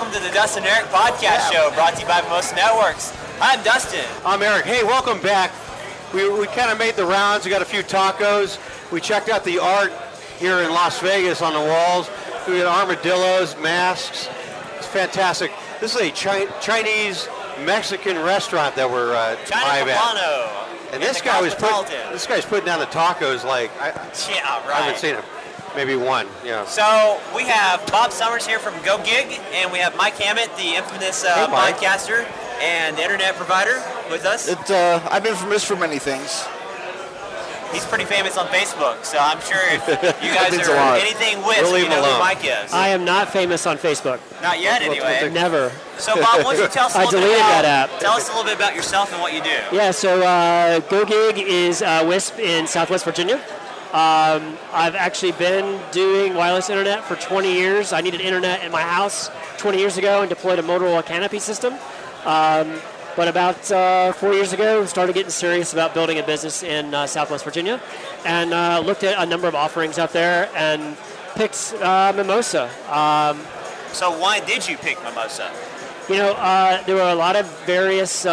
welcome to the Dustin Eric Podcast Show, brought to you by Most Networks. I'm Dustin. I'm Eric. Hey, welcome back. We kind of made the rounds. We got a few tacos. We checked out the art here in Las Vegas on the walls. We had armadillos, masks. It's fantastic. This is a Chinese-Mexican restaurant that we're live at. And this guy was putting down the tacos like I haven't seen him. Maybe one, yeah. So we have Bob Summers here from GoGig, and we have Mike Hammett, the infamous podcaster and internet provider, with us. I've been famous for many things. He's pretty famous on Facebook, so I'm sure if you guys are anything with, you know who Mike is. I am not famous on Facebook. Not yet, anyway. Never. So Bob, why don't you tell us a little bit about, tell us a little bit about yourself and what you do. Yeah, so GoGig is WISP in Southwest Virginia. I've actually been doing wireless internet for 20 years. I needed internet in my house 20 years ago and deployed a Motorola canopy system. But about 4 years ago, started getting serious about building a business in Southwest Virginia, and looked at a number of offerings out there and picked Mimosa. So why did you pick Mimosa? You know, there were a lot of various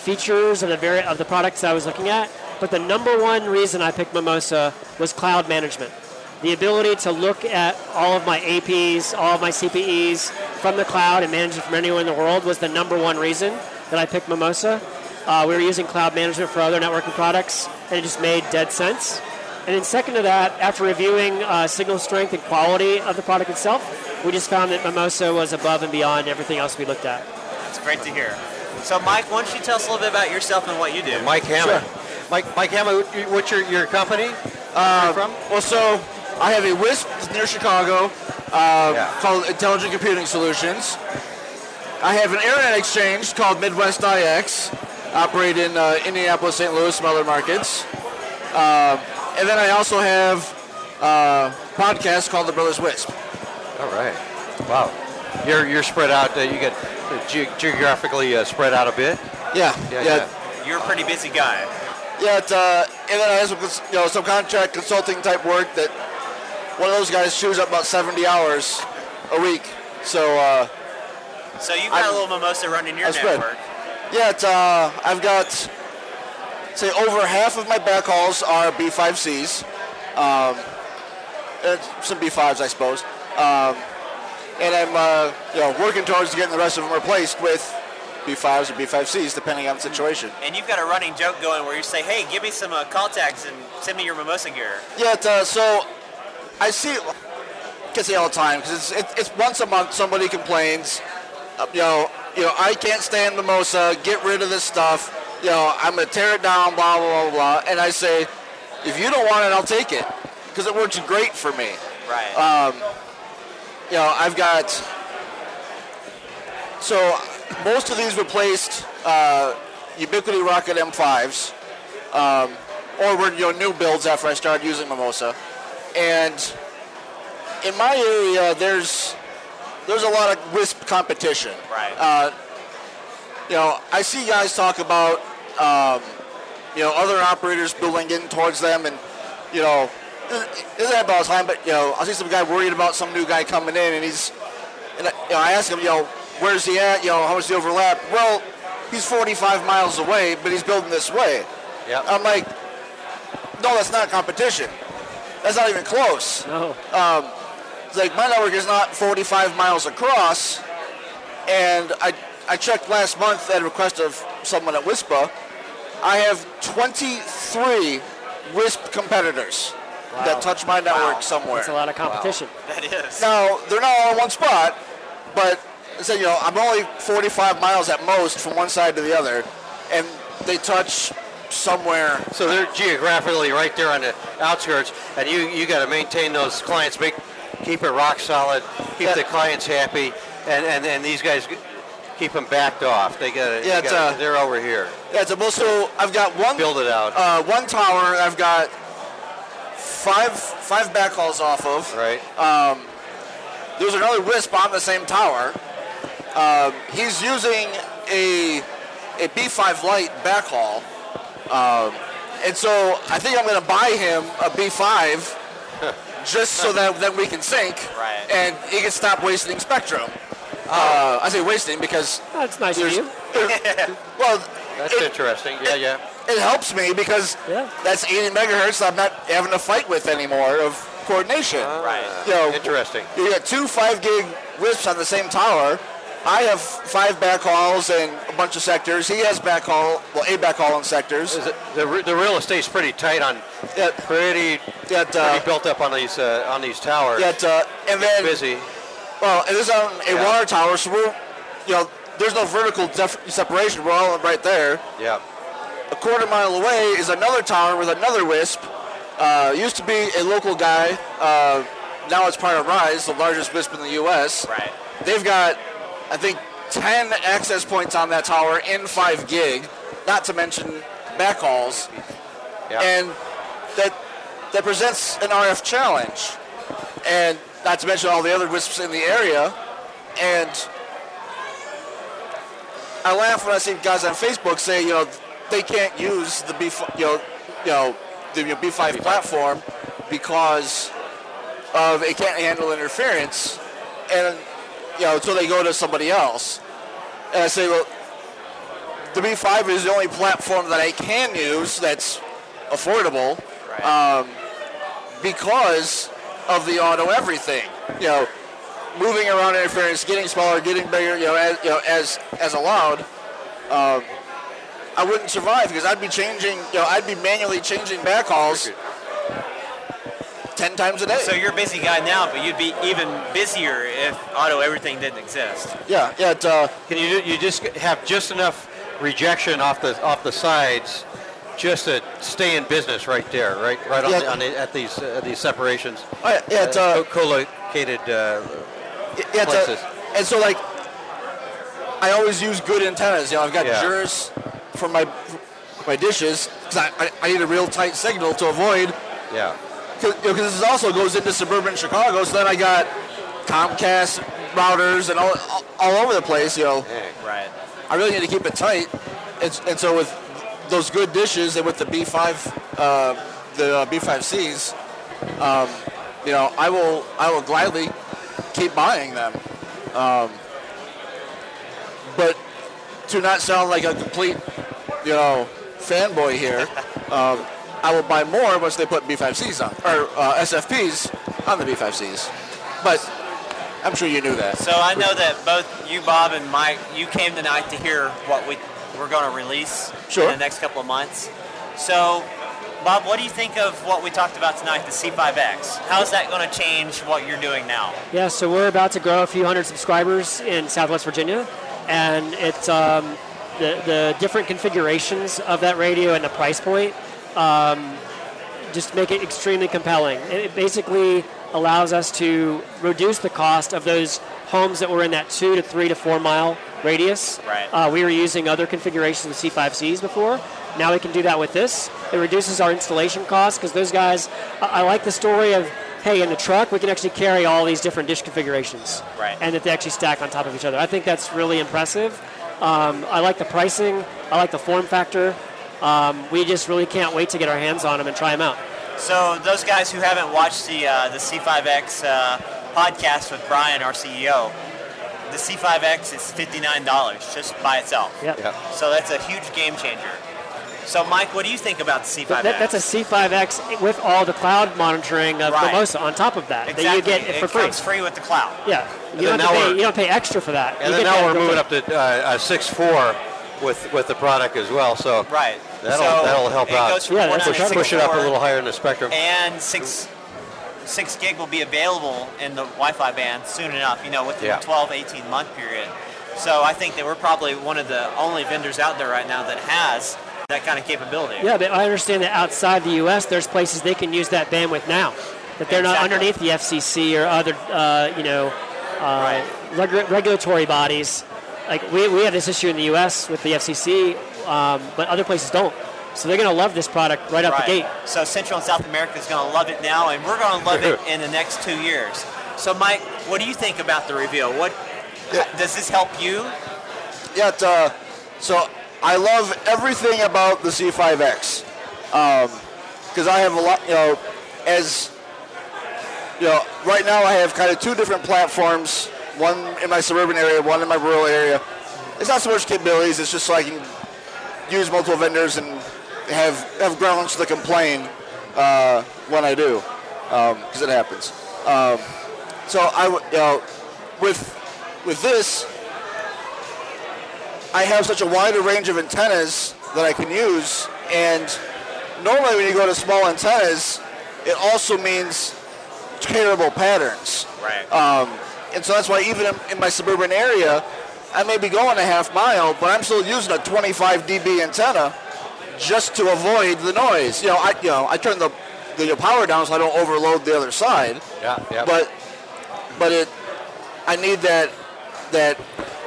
features of the products that I was looking at. But the number one reason I picked Mimosa was cloud management. The ability to look at all of my APs, all of my CPEs from the cloud and manage it from anywhere in the world was the number one reason that I picked Mimosa. We were using cloud management for other networking products, and it just made dead sense. And then second to that, after reviewing signal strength and quality of the product itself, we just found that Mimosa was above and beyond everything else we looked at. That's great to hear. So Mike, why don't you tell us a little bit about yourself and what you do? Yeah, Mike Hammett. Sure. Mike Hammett, what's your company? Where are you from? Well, so I have a WISP near Chicago called Intelligent Computing Solutions. I have an internet exchange called Midwest IX, operate in Indianapolis, St. Louis, some other markets. And then I also have a podcast called The Brothers WISP. All right. Wow. You're spread out. You get geographically spread out a bit. Yeah. You're a pretty busy guy. Yeah, and then I have some, some contract consulting type work that one of those guys chews up about 70 hours a week. So so you've got a little Mimosa running your network. Yeah, I've got, say, over half of my backhauls are B5Cs. And some B5s, I suppose. And I'm working towards getting the rest of them replaced with B5s or B5Cs, depending on the situation. And you've got a running joke going where you say, hey, give me some call tags and send me your Mimosa gear. Yeah, so I see, I can say all the time, because it's once a month somebody complains, I can't stand Mimosa, get rid of this stuff, I'm going to tear it down, blah, blah, blah, blah. And I say, if you don't want it, I'll take it, because it works great for me. Right. I've got, so most of these replaced Ubiquiti Rocket M5s, or were new builds after I started using Mimosa. And in my area, there's a lot of WISP competition. Right. I see guys talk about other operators building in towards them, and isn't that about time? But I see some guy worried about some new guy coming in, and I ask him, where's he at? How much the overlap? Well, he's 45 miles away, but he's building this way. Yep. I'm like, no, that's not competition. That's not even close. No. It's like my network is not 45 miles across, and I checked last month at a request of someone at WISPA. I have 23 WISP competitors that touch my network somewhere. That's a lot of competition. Wow. That is. Now, they're not all in one spot, but so, I'm only 45 miles at most from one side to the other, and they touch somewhere. So they're geographically right there on the outskirts, and you got to maintain those clients, keep it rock solid, keep the clients happy, and these guys keep them backed off. They got they're over here. Yeah, so also I've got one build it out. One tower I've got five backhauls off of. Right. There's another WISP on the same tower. He's using a B5 Lite backhaul, and so I think I'm going to buy him a B5 just so that we can sync, right, and he can stop wasting spectrum. I say wasting because... Oh, that's nice of you. Well, that's interesting. Yeah, yeah. It helps me because that's 80 megahertz I'm not having to fight with anymore of coordination. Right. You know, interesting. You got two 5 gig WISPs on the same tower. I have 5 backhauls and a bunch of sectors. He has backhaul, well, a backhaul in sectors. The real estate's pretty tight on, pretty built up on these towers. And then busy. Well, it is on a water tower, so we're, you know, there's no vertical separation. We're all right there. Yeah. A quarter mile away is another tower with another WISP. Used to be a local guy. Now it's part of RISE, the largest WISP in the U.S. Right. They've got, I think, 10 access points on that tower in 5 gig, not to mention backhauls. Yeah. And that presents an RF challenge. And not to mention all the other WISPs in the area. And I laugh when I see guys on Facebook say, you know, they can't use the B5, the B5 platform because of it can't handle interference, and so they go to somebody else. And I say, well, the B5 is the only platform that I can use that's affordable, because of the auto everything. You know, moving around interference, getting smaller, getting bigger. As allowed. I wouldn't survive because I'd be changing, I'd be manually changing backhauls 10 times a day. So you're a busy guy now, but you'd be even busier if auto everything didn't exist. Yeah, yeah. Can you just have just enough rejection off the sides, just to stay in business right there, right at these separations. Co-located places. And so like, I always use good antennas. I've got Juris for my dishes because I need a real tight signal to avoid. Yeah. Because this also goes into suburban Chicago, so then I got Comcast routers and all over the place. Right. I really need to keep it tight, and so with those good dishes and with the B5, the B5Cs, I will gladly keep buying them. But to not sound like a complete, fanboy here, I will buy more once they put B5Cs on, or SFPs on the B5Cs. But I'm sure you knew that. So I know that both you, Bob, and Mike, you came tonight to hear what we're going to release in the next couple of months. So, Bob, what do you think of what we talked about tonight, the C5X? How is that going to change what you're doing now? Yeah, so we're about to grow a few hundred subscribers in Southwest Virginia. And it's the different configurations of that radio and the price point just make it extremely compelling. It basically allows us to reduce the cost of those homes that were in that 2 to 3 to 4 mile radius. Right. We were using other configurations of C5Cs before. Now we can do that with this. It reduces our installation costs because those guys, I like the story of, hey, in the truck, we can actually carry all these different dish configurations, and that they actually stack on top of each other. I think that's really impressive. I like the pricing. I like the form factor. We just really can't wait to get our hands on them and try them out. So those guys who haven't watched the C5X podcast with Brian, our CEO, the C5X is $59 just by itself. Yep. Yep. So that's a huge game changer. So, Mike, what do you think about the C5X? That's a C5X with all the cloud monitoring of Mimosa on top of that. Exactly. That you get for free. It comes free with the cloud. Yeah. You don't pay extra for that. And then now we're moving up to 6.4 with the product as well. So that'll help out. Push it up a little higher in the spectrum. And 6 gig will be available in the Wi-Fi band soon enough, within a 12, 18-month period. So I think that we're probably one of the only vendors out there right now that has that kind of capability. Yeah, but I understand that outside the U.S., there's places they can use that bandwidth now, that they're not underneath the FCC or other, regulatory bodies. Like we have this issue in the U.S. with the FCC, but other places don't. So they're going to love this product right out the gate. So Central and South America is going to love it now, and we're going to love it in the next 2 years. So, Mike, what do you think about the reveal? Does this help you? Yeah. I love everything about the C5X because I have a lot, right now I have kind of two different platforms one in my suburban area, one in my rural area. It's not so much capabilities, it's just so I can use multiple vendors and have grounds to complain when I do, because it happens. So with this, I have such a wider range of antennas that I can use, and normally when you go to small antennas, it also means terrible patterns. Right. And so that's why even in my suburban area, I may be going a half mile, but I'm still using a 25 dB antenna just to avoid the noise. I turn the power down so I don't overload the other side. Yeah. Yeah. But I need that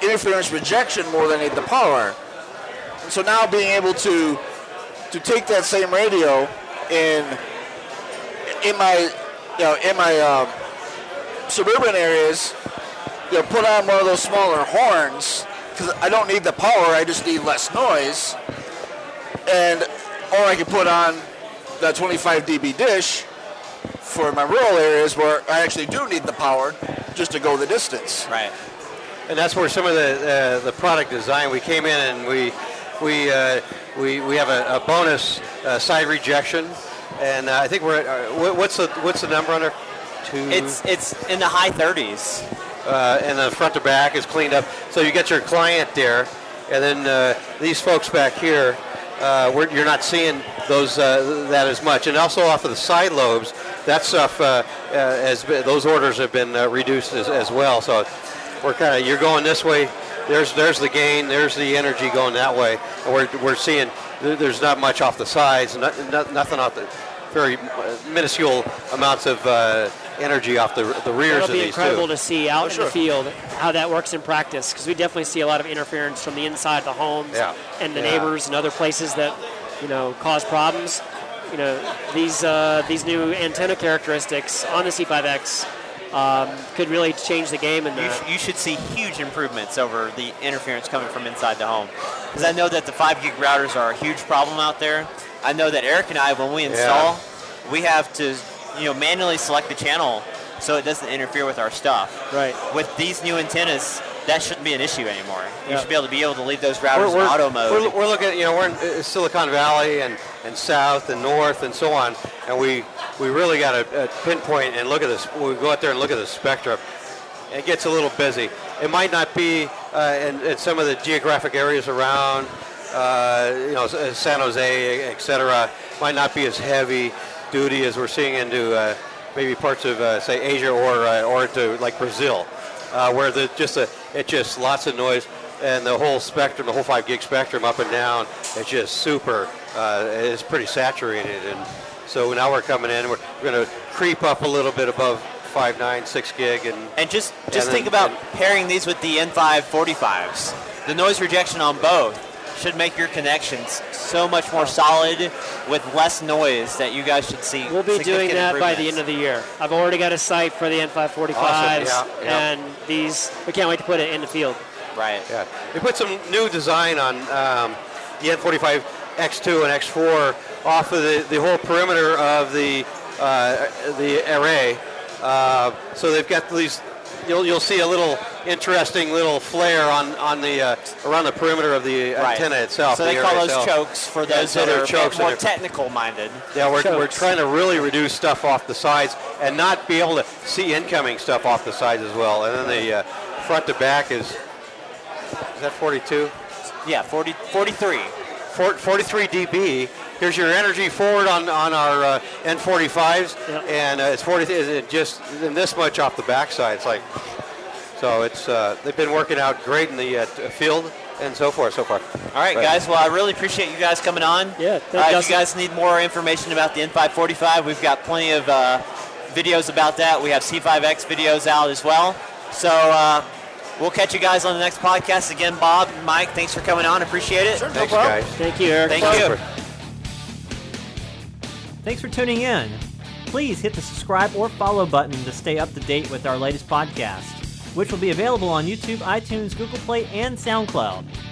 interference rejection more than I need the power. And so now being able to take that same radio in my suburban areas, put on one of those smaller horns, because I don't need the power, I just need less noise, or I can put on that 25 dB dish for my rural areas where I actually do need the power just to go the distance. Right. And that's where some of the product design, we came in and we have a bonus side rejection, and I think we're at, what's the number on our two? It's in the high 30s. And the front to back is cleaned up. So you get your client there, and then these folks back here, you're not seeing those that as much. And also off of the side lobes, that stuff, those orders have been reduced as well. So we're kind of, you're going this way. There's the gain. There's the energy going that way. And we're seeing there's not much off the sides. Nothing off the very minuscule amounts of. Energy off the rears of these too. It'll be incredible to see out in the field how that works in practice, because we definitely see a lot of interference from the inside the homes and the neighbors and other places that cause problems. These new antenna characteristics on the C5X could really change the game. And you should see huge improvements over the interference coming from inside the home, because I know that the 5 gig routers are a huge problem out there. I know that Eric and I, when we install, we have to manually select the channel so it doesn't interfere with our stuff. Right. With these new antennas, that shouldn't be an issue anymore. You should be able to leave those routers in auto mode. We're looking at, we're in Silicon Valley and south and north and so on, and we really got to pinpoint and look at this. We go out there and look at the spectrum. It gets a little busy. It might not be in some of the geographic areas around, San Jose, et cetera, might not be as heavy duty as we're seeing into maybe parts of say Asia or to like Brazil, where it's just lots of noise, and the whole spectrum, the whole 5 gig spectrum up and down, it's just super. It's pretty saturated, and so now we're coming in. We're going to creep up a little bit above 5.9, 6 gig, and just think about pairing these with the N545s. The noise rejection on both should make your connections so much more solid with less noise that you guys should see. We'll be doing that by the end of the year. I've already got a site for the N545s, and these, we can't wait to put it in the field. Right. Yeah. We put some new design on the N45 X2 and X4 off of the whole perimeter of the array. So they've got these. You'll see a little interesting little flare on the around the perimeter of the antenna itself. So they call those chokes for those that are more technical minded. Yeah, we're trying to really reduce stuff off the sides and not be able to see incoming stuff off the sides as well. And then the front to back is that 42? Yeah, 43. 43 dB. Here's your energy forward on our N45s, and it's 40. It just this much off the backside. It's like, so it's they've been working out great in the field and so forth so far. All right, guys. Well, I really appreciate you guys coming on. Yeah. If you guys need more information about the N545, we've got plenty of videos about that. We have C5X videos out as well. So we'll catch you guys on the next podcast. Again, Bob, Mike, thanks for coming on. Appreciate it. Sure, thanks, no problem. Guys. Thank you, Eric. Thank you. Thanks for tuning in. Please hit the subscribe or follow button to stay up to date with our latest podcast, which will be available on YouTube, iTunes, Google Play, and SoundCloud.